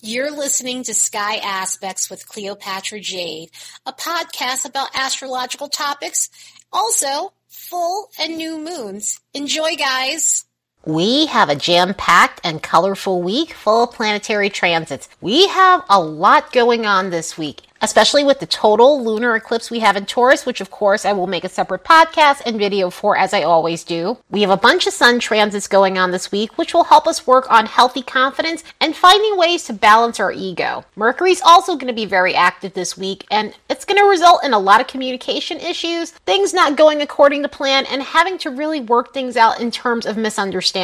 You're listening to Sky Aspects with Cleopatra Jade, a podcast about astrological topics, also full and new moons. Enjoy, guys. We have a jam-packed and colorful week full of planetary transits. We have a lot going on this week, especially with the total lunar eclipse we have in Taurus, which of course I will make a separate podcast and video for, as I always do. We have a bunch of sun transits going on this week, which will help us work on healthy confidence and finding ways to balance our ego. Mercury's also going to be very active this week, and it's going to result in a lot of communication issues, things not going according to plan, and having to really work things out in terms of misunderstanding.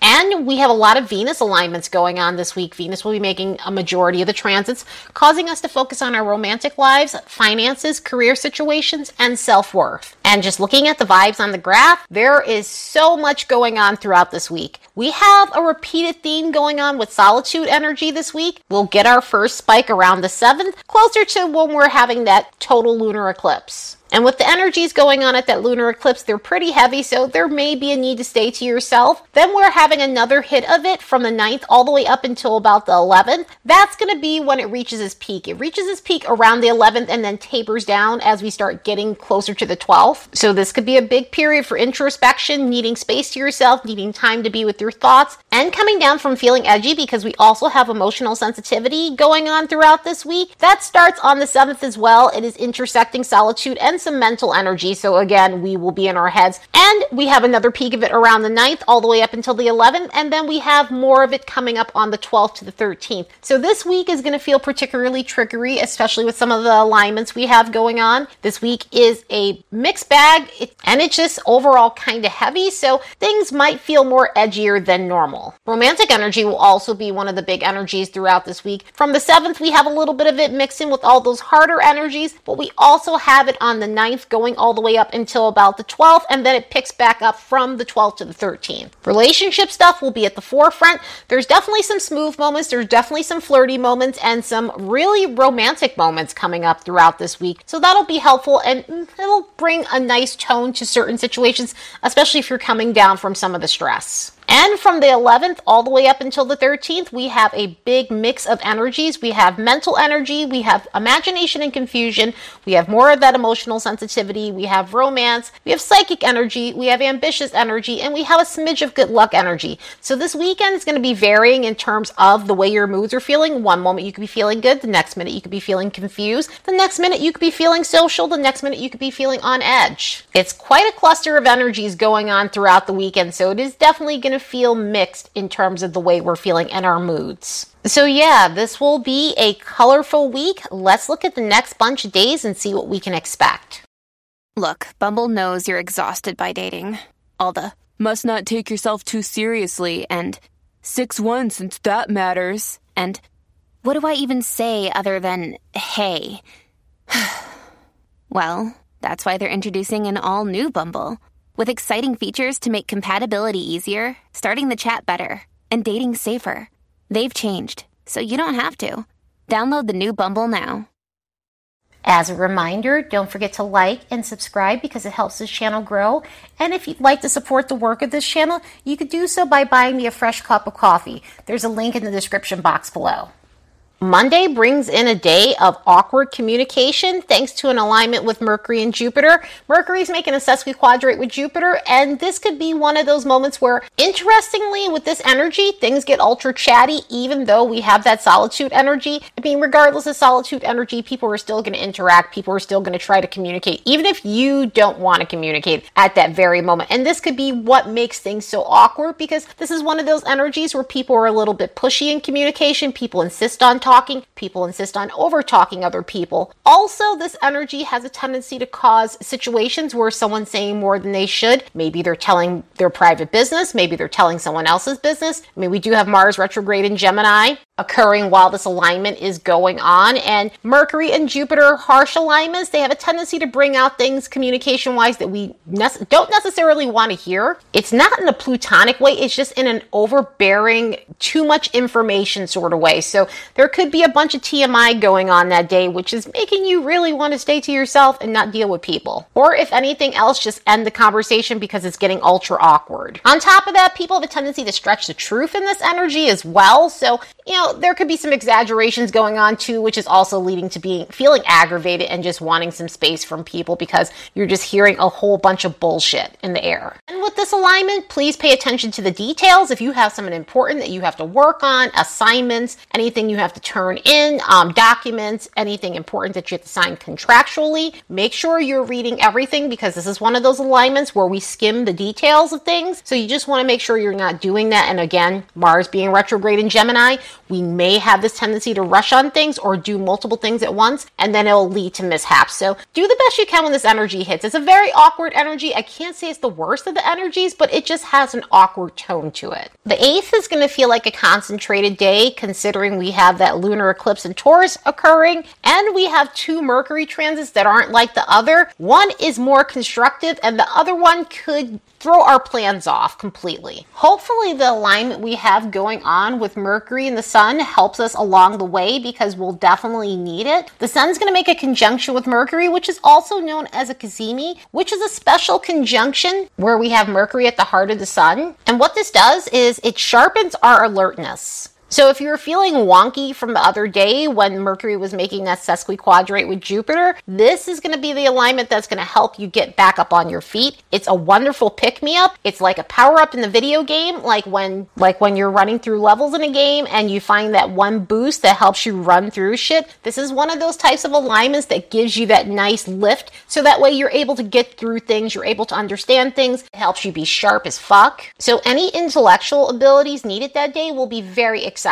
And we have a lot of Venus alignments going on this week. Venus will be making a majority of the transits, causing us to focus on our romantic lives, finances, career situations, and self-worth. And just looking at the vibes on the graph, there is so much going on throughout this week. We have a repeated theme going on with solitude energy this week. We'll get our first spike around the 7th, closer to when we're having that total lunar eclipse. And with the energies going on at that lunar eclipse, they're pretty heavy, so there may be a need to stay to yourself. Then we're having another hit of it from the 9th all the way up until about the 11th. That's going to be when it reaches its peak. It reaches its peak around the 11th and then tapers down as we start getting closer to the 12th. So this could be a big period for introspection, needing space to yourself, needing time to be with your thoughts, and coming down from feeling edgy, because we also have emotional sensitivity going on throughout this week. That starts on the 7th as well. It is intersecting solitude and some mental energy, so again, we will be in our heads. And we have another peak of it around the 9th all the way up until the 11th, and then we have more of it coming up on the 12th to the 13th. So this week is going to feel particularly trickery, especially with some of the alignments we have going on. This week is a mixed bag, and it's just overall kind of heavy, so things might feel more edgier than normal. Romantic energy will also be one of the big energies throughout this week. From the 7th, we have a little bit of it mixed in with all those harder energies, but we also have it on the 9th going all the way up until about the 12th, and then it picks back up from the 12th to the 13th. Relationship stuff will be at the forefront. There's definitely some smooth moments, there's definitely some flirty moments, and some really romantic moments coming up throughout this week. So that'll be helpful, and it'll bring a nice tone to certain situations, especially if you're coming down from some of the stress. And from the 11th all the way up until the 13th, we have a big mix of energies. We have mental energy, we have imagination and confusion, we have more of that emotional sensitivity, we have romance, we have psychic energy, we have ambitious energy, and we have a smidge of good luck energy. So this weekend is going to be varying in terms of the way your moods are feeling. One moment you could be feeling good, the next minute you could be feeling confused, the next minute you could be feeling social, the next minute you could be feeling on edge. It's quite a cluster of energies going on throughout the weekend, so it is definitely going to feel mixed in terms of the way we're feeling and our moods. So yeah, this will be a colorful week. Let's look at the next bunch of days and see what we can expect. Look, Bumble knows you're exhausted by dating. All the must not take yourself too seriously, and 6'1" since that matters, and what do I even say other than hey? Well, that's why they're introducing an all-new Bumble, with exciting features to make compatibility easier, starting the chat better, and dating safer. They've changed, so you don't have to. Download the new Bumble now. As a reminder, don't forget to like and subscribe because it helps this channel grow. And if you'd like to support the work of this channel, you could do so by buying me a fresh cup of coffee. There's a link in the description box below. Monday brings in a day of awkward communication thanks to an alignment with Mercury and Jupiter. Mercury's making a sesquiquadrate with Jupiter, and this could be one of those moments where, interestingly, with this energy, things get ultra chatty, even though we have that solitude energy. I mean, regardless of solitude energy, people are still going to interact. People are still going to try to communicate, even if you don't want to communicate at that very moment. And this could be what makes things so awkward, because this is one of those energies where people are a little bit pushy in communication. People insist on talking, people insist on over-talking other people. Also, this energy has a tendency to cause situations where someone's saying more than they should. Maybe they're telling their private business, maybe they're telling someone else's business. I mean, we do have Mars retrograde in Gemini occurring while this alignment is going on, and Mercury and Jupiter, harsh alignments, they have a tendency to bring out things communication-wise that we don't necessarily want to hear. It's not in a plutonic way, it's just in an overbearing, too much information sort of way. So there could be a bunch of TMI going on that day, which is making you really want to stay to yourself and not deal with people. Or if anything else, just end the conversation because it's getting ultra awkward. On top of that, people have a tendency to stretch the truth in this energy as well. So, there could be some exaggerations going on too, which is also leading to feeling aggravated and just wanting some space from people because you're just hearing a whole bunch of bullshit in the air. And with this alignment, please pay attention to the details. If you have something important that you have to work on, assignments, anything you have to turn in, documents, anything important that you have to sign contractually, make sure you're reading everything, because this is one of those alignments where we skim the details of things. So you just want to make sure you're not doing that. And again, Mars being retrograde in Gemini, we may have this tendency to rush on things or do multiple things at once, and then it'll lead to mishaps. So do the best you can when this energy hits. It's a very awkward energy. I can't say it's the worst of the energies, but it just has an awkward tone to it. The 8th is going to feel like a concentrated day, considering we have that lunar eclipse in Taurus occurring, and we have two Mercury transits that aren't like the other. One is more constructive, and the other one could throw our plans off completely. Hopefully the alignment we have going on with Mercury and the Sun helps us along the way, because we'll definitely need it. The Sun's going to make a conjunction with Mercury, which is also known as a Cazimi, which is a special conjunction where we have Mercury at the heart of the Sun. And what this does is it sharpens our alertness. So if you're feeling wonky from the other day when Mercury was making that sesquiquadrate with Jupiter, this is going to be the alignment that's going to help you get back up on your feet. It's a wonderful pick-me-up. It's like a power-up in the video game, like when you're running through levels in a game and you find that one boost that helps you run through shit. This is one of those types of alignments that gives you that nice lift, so that way you're able to get through things, you're able to understand things. It helps you be sharp as fuck. So any intellectual abilities needed that day will be very accessible.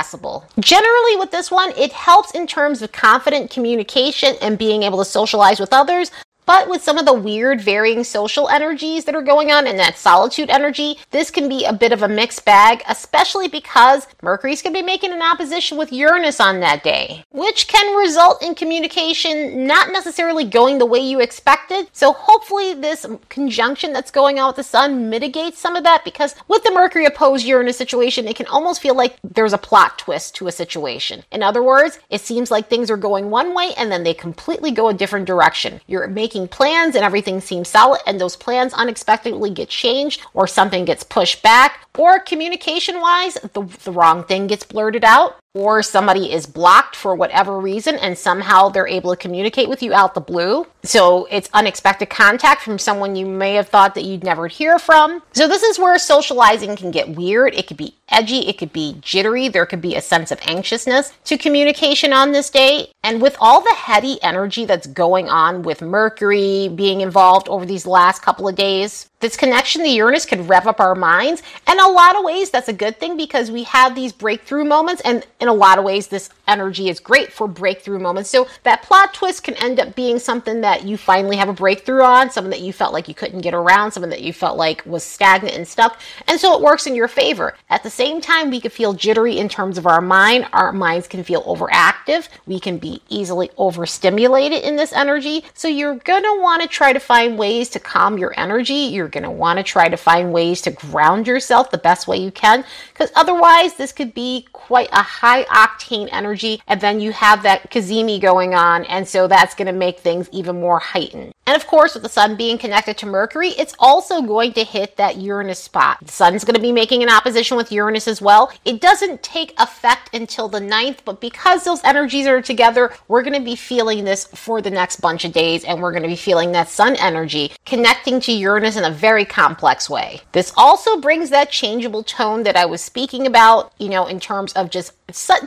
Generally with this one, it helps in terms of confident communication and being able to socialize with others. But with some of the weird varying social energies that are going on and that solitude energy, this can be a bit of a mixed bag, especially because Mercury's going to be making an opposition with Uranus on that day, which can result in communication not necessarily going the way you expected. So hopefully this conjunction that's going on with the Sun mitigates some of that, because with the Mercury opposed Uranus situation, it can almost feel like there's a plot twist to a situation. In other words, it seems like things are going one way and then they completely go a different direction. You're making plans and everything seems solid, and those plans unexpectedly get changed, or something gets pushed back, or communication wise the wrong thing gets blurted out, or somebody is blocked for whatever reason and somehow they're able to communicate with you out the blue. So it's unexpected contact from someone you may have thought that you'd never hear from. So this is where socializing can get weird. It could be edgy, it could be jittery, there could be a sense of anxiousness to communication on this day. And with all the heady energy that's going on with Mercury being involved over these last couple of days, this connection to Uranus could rev up our minds. And a lot of ways that's a good thing, because we have these breakthrough moments, and in a lot of ways this energy is great for breakthrough moments. So that plot twist can end up being something that you finally have a breakthrough on, something that you felt like you couldn't get around, something that you felt like was stagnant and stuck, and so it works in your favor. At the same time, we could feel jittery in terms of our mind. Our minds can feel overactive. We can be easily overstimulated in this energy. So you're going to want to try to find ways to calm your energy. You're going to want to try to find ways to ground yourself the best way you can, because otherwise this could be quite a high octane energy, and then you have that Cazimi going on, and so that's going to make things even more heightened. And of course, with the Sun being connected to Mercury, it's also going to hit that Uranus spot. The Sun's going to be making an opposition with Uranus as well. It doesn't take effect until the 9th, but because those energies are together, we're going to be feeling this for the next bunch of days, and we're going to be feeling that Sun energy connecting to Uranus in a very complex way. This also brings that changeable tone that I was speaking about, you know, in terms of just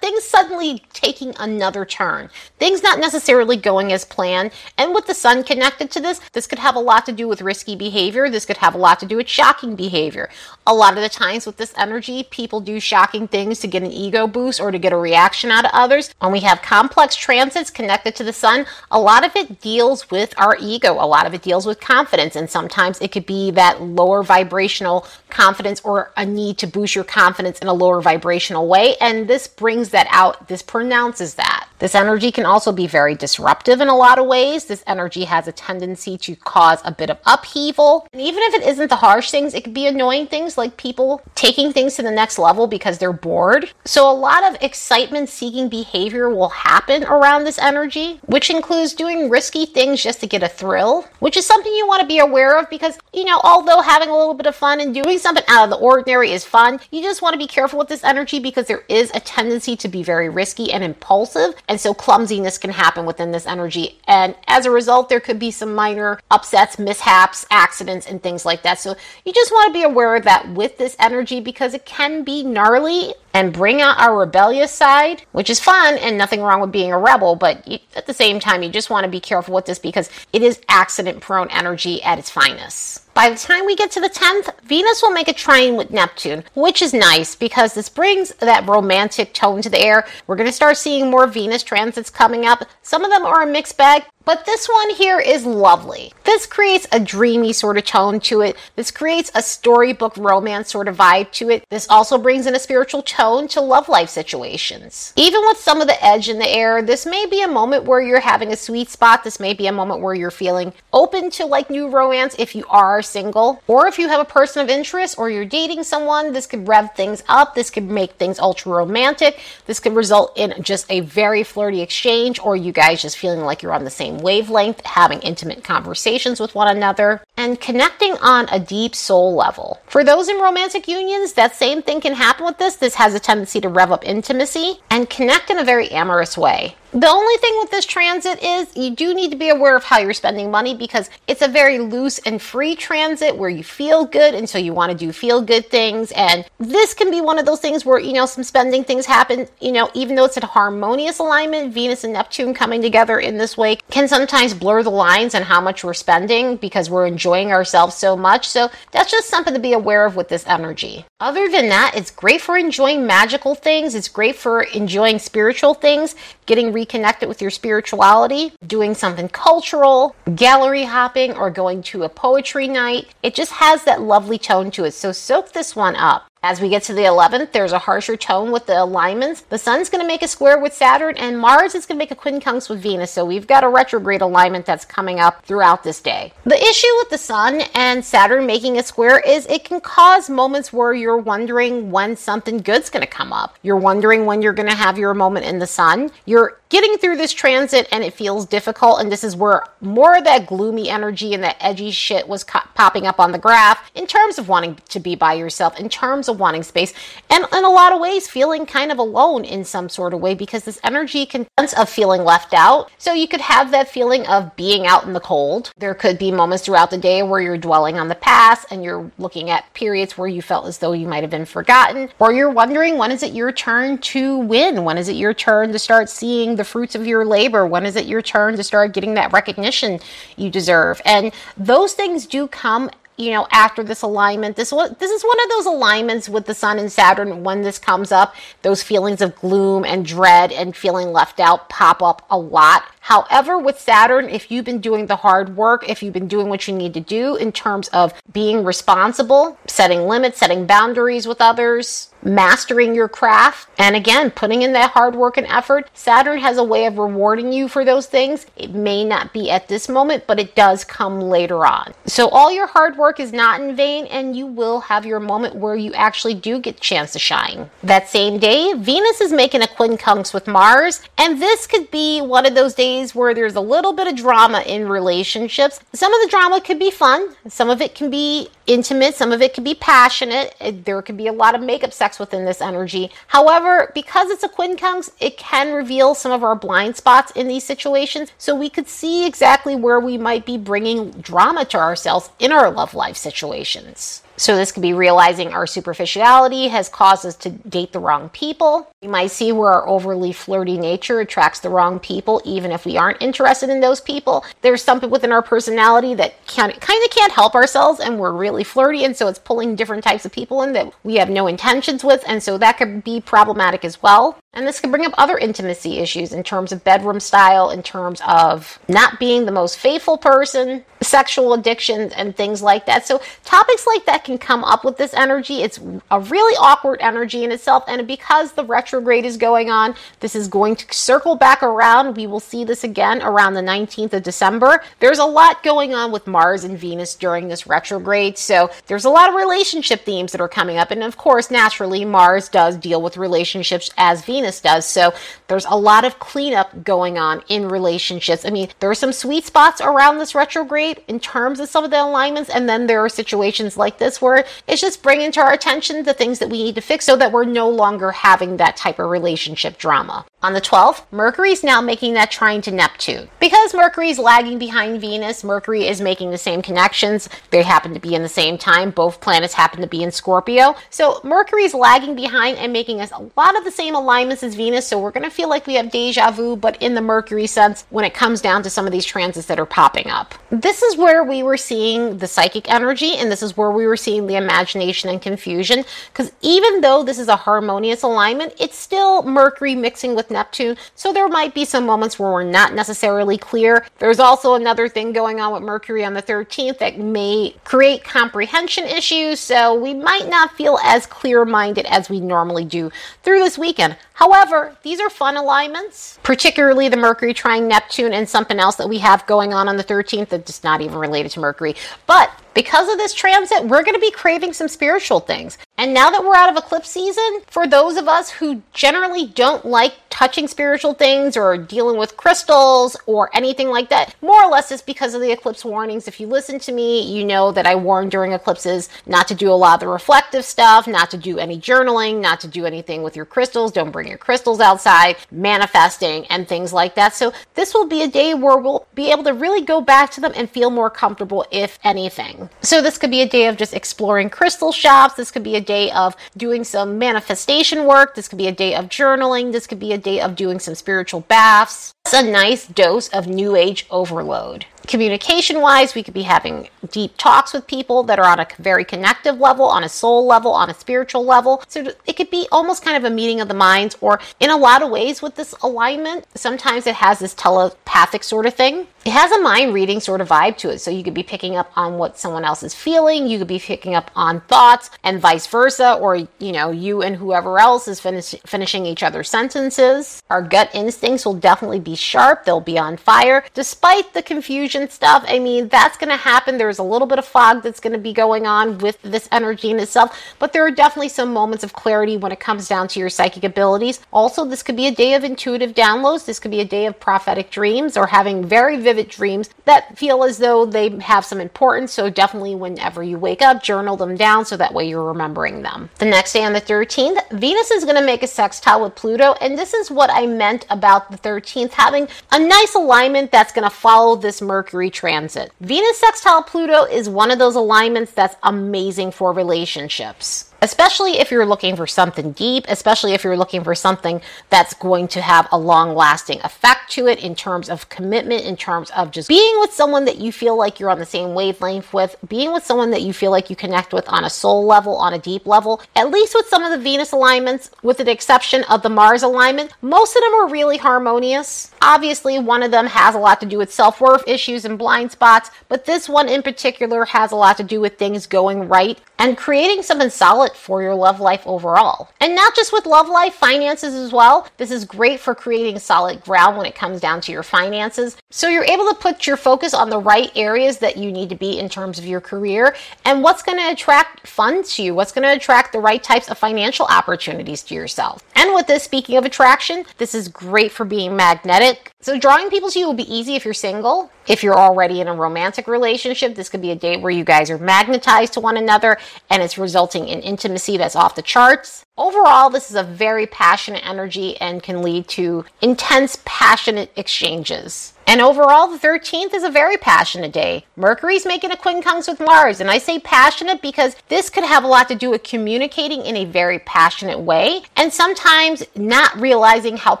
things suddenly taking another turn, things not necessarily going as planned. And with the Sun connected to this, this could have a lot to do with risky behavior. This could have a lot to do with shocking behavior. A lot of the times with this energy, people do shocking things to get an ego boost or to get a reaction out of others. When we have complex transits connected to the Sun, a lot of it deals with our ego. A lot of it deals with confidence. And sometimes it could be that lower vibrational confidence, or a need to boost your confidence in a lower vibrational way. And this brings that out. This pronounces that. This energy can also be very disruptive in a lot of ways. This energy has a tendency to cause a bit of upheaval. And even if it isn't the harsh things, it could be annoying things, like people taking things to the next level because they're bored. So a lot of excitement-seeking behavior will happen around this energy, which includes doing risky things just to get a thrill, which is something you want to be aware of, because you know, although having a little bit of fun and doing something out of the ordinary is fun, you just want to be careful with this energy because there is a tendency to be very risky and impulsive. And so clumsiness can happen within this energy. And as a result, there could be some minor upsets, mishaps, accidents, and things like that. So you just want to be aware of that with this energy because it can be gnarly and bring out our rebellious side, which is fun and nothing wrong with being a rebel, but at the same time, you just want to be careful with this because it is accident-prone energy at its finest. By the time we get to the 10th, Venus will make a trine with Neptune, which is nice because this brings that romantic tone to the air. We're going to start seeing more Venus transits coming up. Some of them are a mixed bag, but this one here is lovely. This creates a dreamy sort of tone to it. This creates a storybook romance sort of vibe to it. This also brings in a spiritual tone to love life situations. Even with some of the edge in the air, this may be a moment where you're having a sweet spot. This may be a moment where you're feeling open to like new romance if you are single, or if you have a person of interest or you're dating someone. This could rev things up. This could make things ultra romantic. This could result in just a very flirty exchange, or you guys just feeling like you're on the same wavelength, having intimate conversations with one another and connecting on a deep soul level. For those in romantic unions, that same thing can happen with this. This has a tendency to rev up intimacy and connect in a very amorous way. The only thing with this transit is you do need to be aware of how you're spending money because it's a very loose and free transit where you feel good, and so you want to do feel good things. And this can be one of those things where, you know, some spending things happen, you know, even though it's a harmonious alignment. Venus and Neptune coming together in this way can sometimes blur the lines on how much we're spending because we're enjoying ourselves so much. So that's just something to be aware of with this energy. Other than that, it's great for enjoying magical things. It's great for enjoying spiritual things, getting reconnected with your spirituality, doing something cultural, gallery hopping, or going to a poetry night. It just has that lovely tone to it. So soak this one up. As we get to the 11th, there's a harsher tone with the alignments. The sun's going to make a square with Saturn, and Mars is going to make a quincunx with Venus. So we've got a retrograde alignment that's coming up throughout this day. The issue with the sun and Saturn making a square is it can cause moments where you're wondering when something good's going to come up. You're wondering when you're going to have your moment in the sun. You're getting through this transit and it feels difficult, and this is where more of that gloomy energy and that edgy shit was popping up on the graph in terms of wanting to be by yourself, in terms of wanting space, and in a lot of ways feeling kind of alone in some sort of way because this energy can sense of feeling left out. So you could have that feeling of being out in the cold. There could be moments throughout the day where you're dwelling on the past and you're looking at periods where you felt as though you might have been forgotten, or you're wondering when is it your turn to win? When is it your turn to start seeing the fruits of your labor? When is it your turn to start getting that recognition you deserve? And those things do come, you know, after this alignment. This is one of those alignments with the sun and Saturn. When this comes up, those feelings of gloom and dread and feeling left out pop up a lot. However, with Saturn, if you've been doing the hard work, if you've been doing what you need to do in terms of being responsible, setting limits, setting boundaries with others, mastering your craft, and again, putting in that hard work and effort, Saturn has a way of rewarding you for those things. It may not be at this moment, but it does come later on. So all your hard work is not in vain, and you will have your moment where you actually do get a chance to shine. That same day, Venus is making a quincunx with Mars, and this could be one of those days where there's a little bit of drama in relationships. Some of the drama could be fun. Some of it can be intimate. Some of it could be passionate. There could be a lot of makeup sex within this energy. However, because it's a quincunx, it can reveal some of our blind spots in these situations. So we could see exactly where we might be bringing drama to ourselves in our love life situations. So this could be realizing our superficiality has caused us to date the wrong people. You might see where our overly flirty nature attracts the wrong people, even if we aren't interested in those people. There's something within our personality that kind of can't help ourselves, and we're really flirty, and so it's pulling different types of people in that we have no intentions with, and so that could be problematic as well. And this could bring up other intimacy issues in terms of bedroom style, in terms of not being the most faithful person, sexual addictions, and things like that. So topics like that can come up with this energy. It's a really awkward energy in itself. And because the retrograde is going on, this is going to circle back around. We will see this again around the 19th of December. There's a lot going on with Mars and Venus during this retrograde. So there's a lot of relationship themes that are coming up. And of course, naturally, Mars does deal with relationships as Venus Venus does. So there's a lot of cleanup going on in relationships. I mean, there are some sweet spots around this retrograde in terms of some of the alignments, and then there are situations like this where it's just bringing to our attention the things that we need to fix so that we're no longer having that type of relationship drama. On the 12th, Mercury's now making that trine to Neptune. Because Mercury's lagging behind Venus, Mercury is making the same connections. They happen to be in the same time. Both planets happen to be in Scorpio. So Mercury's lagging behind and making us a lot of the same alignments as Venus. So we're going to feel like we have deja vu, but in the Mercury sense, when it comes down to some of these transits that are popping up. This is where we were seeing the psychic energy, and this is where we were seeing the imagination and confusion. Because even though this is a harmonious alignment, it's still Mercury mixing with Neptune, so there might be some moments where we're not necessarily clear. There's also another thing going on with Mercury on the 13th that may create comprehension issues, so we might not feel as clear-minded as we normally do through this weekend. However, these are fun alignments, particularly the Mercury trine Neptune and something else that we have going on the 13th that's not even related to Mercury. But because of this transit, we're going to be craving some spiritual things. And now that we're out of eclipse season, for those of us who generally don't like touching spiritual things or dealing with crystals or anything like that, more or less it's because of the eclipse warnings. If you listen to me, you know that I warn during eclipses not to do a lot of the reflective stuff, not to do any journaling, not to do anything with your crystals. Don't bring your crystals outside, manifesting and things like that. So this will be a day where we'll be able to really go back to them and feel more comfortable, if anything. So this could be a day of just exploring crystal shops. This could be a day of doing some manifestation work. This could be a day of journaling. This could be a day of doing some spiritual baths. It's a nice dose of new age overload. Communication wise, we could be having deep talks with people that are on a very connective level, on a soul level, on a spiritual level. So it could be almost kind of a meeting of the minds, or in a lot of ways with this alignment, sometimes it has this telepathic sort of thing. It has a mind reading sort of vibe to it. So you could be picking up on what someone else is feeling. You could be picking up on thoughts and vice versa, or, you know, you and whoever else is finishing each other's sentences. Our gut instincts will definitely be sharp. They'll be on fire. Despite the confusion stuff, I mean, that's going to happen. There's a little bit of fog that's going to be going on with this energy in itself, but there are definitely some moments of clarity when it comes down to your psychic abilities. Also, this could be a day of intuitive downloads. This could be a day of prophetic dreams or having very vivid dreams that feel as though they have some importance. So definitely whenever you wake up, journal them down so that way you're remembering them. The next day on the 13th, Venus is going to make a sextile with Pluto, and this is what I meant about the 13th, having a nice alignment that's going to follow this Mercury transit. Venus sextile Pluto is one of those alignments that's amazing for relationships. Especially if you're looking for something deep, especially if you're looking for something that's going to have a long-lasting effect to it in terms of commitment, in terms of just being with someone that you feel like you're on the same wavelength with, being with someone that you feel like you connect with on a soul level, on a deep level. At least with some of the Venus alignments, with the exception of the Mars alignment, most of them are really harmonious. Obviously, one of them has a lot to do with self-worth issues and blind spots, but this one in particular has a lot to do with things going right and creating something solid for your love life overall. And not just with love life, finances as well. This is great for creating solid ground when it comes down to your finances. So you're able to put your focus on the right areas that you need to be in terms of your career and what's going to attract funds to you, what's going to attract the right types of financial opportunities to yourself. And with this, speaking of attraction, this is great for being magnetic. So drawing people to you will be easy if you're single. If you're already in a romantic relationship, this could be a day where you guys are magnetized to one another and it's resulting in intimacy that's off the charts. Overall, this is a very passionate energy and can lead to intense, passionate exchanges. And overall, the 13th is a very passionate day. Mercury's making a quincunx with Mars, and I say passionate because this could have a lot to do with communicating in a very passionate way and sometimes not realizing how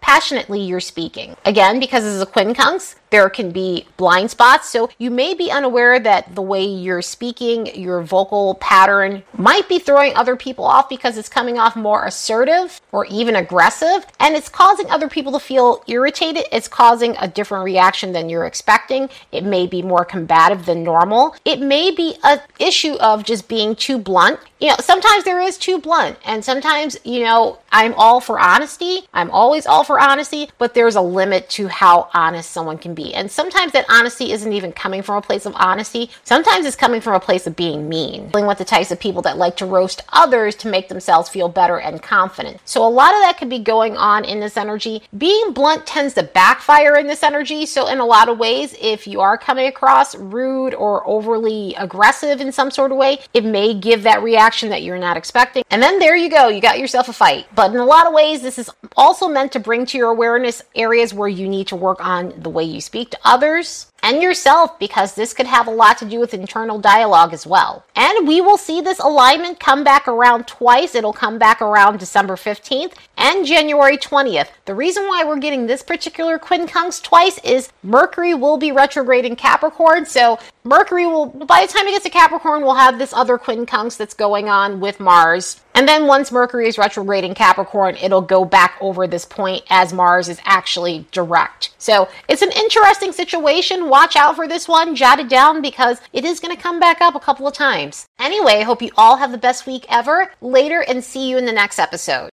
passionately you're speaking. Again, because this is a quincunx, there can be blind spots, so you may be unaware that the way you're speaking, your vocal pattern might be throwing other people off because it's coming off more assertive or even aggressive, and it's causing other people to feel irritated. It's causing a different reaction than you're expecting. It may be more combative than normal. It may be an issue of just being too blunt. you know, sometimes there is too blunt, and sometimes, you know, I'm all for honesty. I'm always all for honesty, but there's a limit to how honest someone can be. And sometimes that honesty isn't even coming from a place of honesty. Sometimes it's coming from a place of being mean, dealing with the types of people that like to roast others to make themselves feel better and confident. So a lot of that could be going on in this energy. Being blunt tends to backfire in this energy. So in a lot of ways, if you are coming across rude or overly aggressive in some sort of way, it may give that reaction that you're not expecting. And then there you go, you got yourself a fight. But in a lot of ways, this is also meant to bring to your awareness areas where you need to work on the way you speak to others and yourself, because this could have a lot to do with internal dialogue as well. And we will see this alignment come back around twice. It'll come back around December 15th and January 20th. The reason why we're getting this particular quincunx twice is Mercury will be retrograde in Capricorn. So Mercury will, by the time it gets to Capricorn, we'll have this other quincunx that's going on with Mars. And then once Mercury is retrograde in Capricorn, it'll go back over this point as Mars is actually direct. So it's an interesting situation. Watch out for this one. Jot it down because it is going to come back up a couple of times. Anyway, hope you all have the best week ever. Later, and see you in the next episode.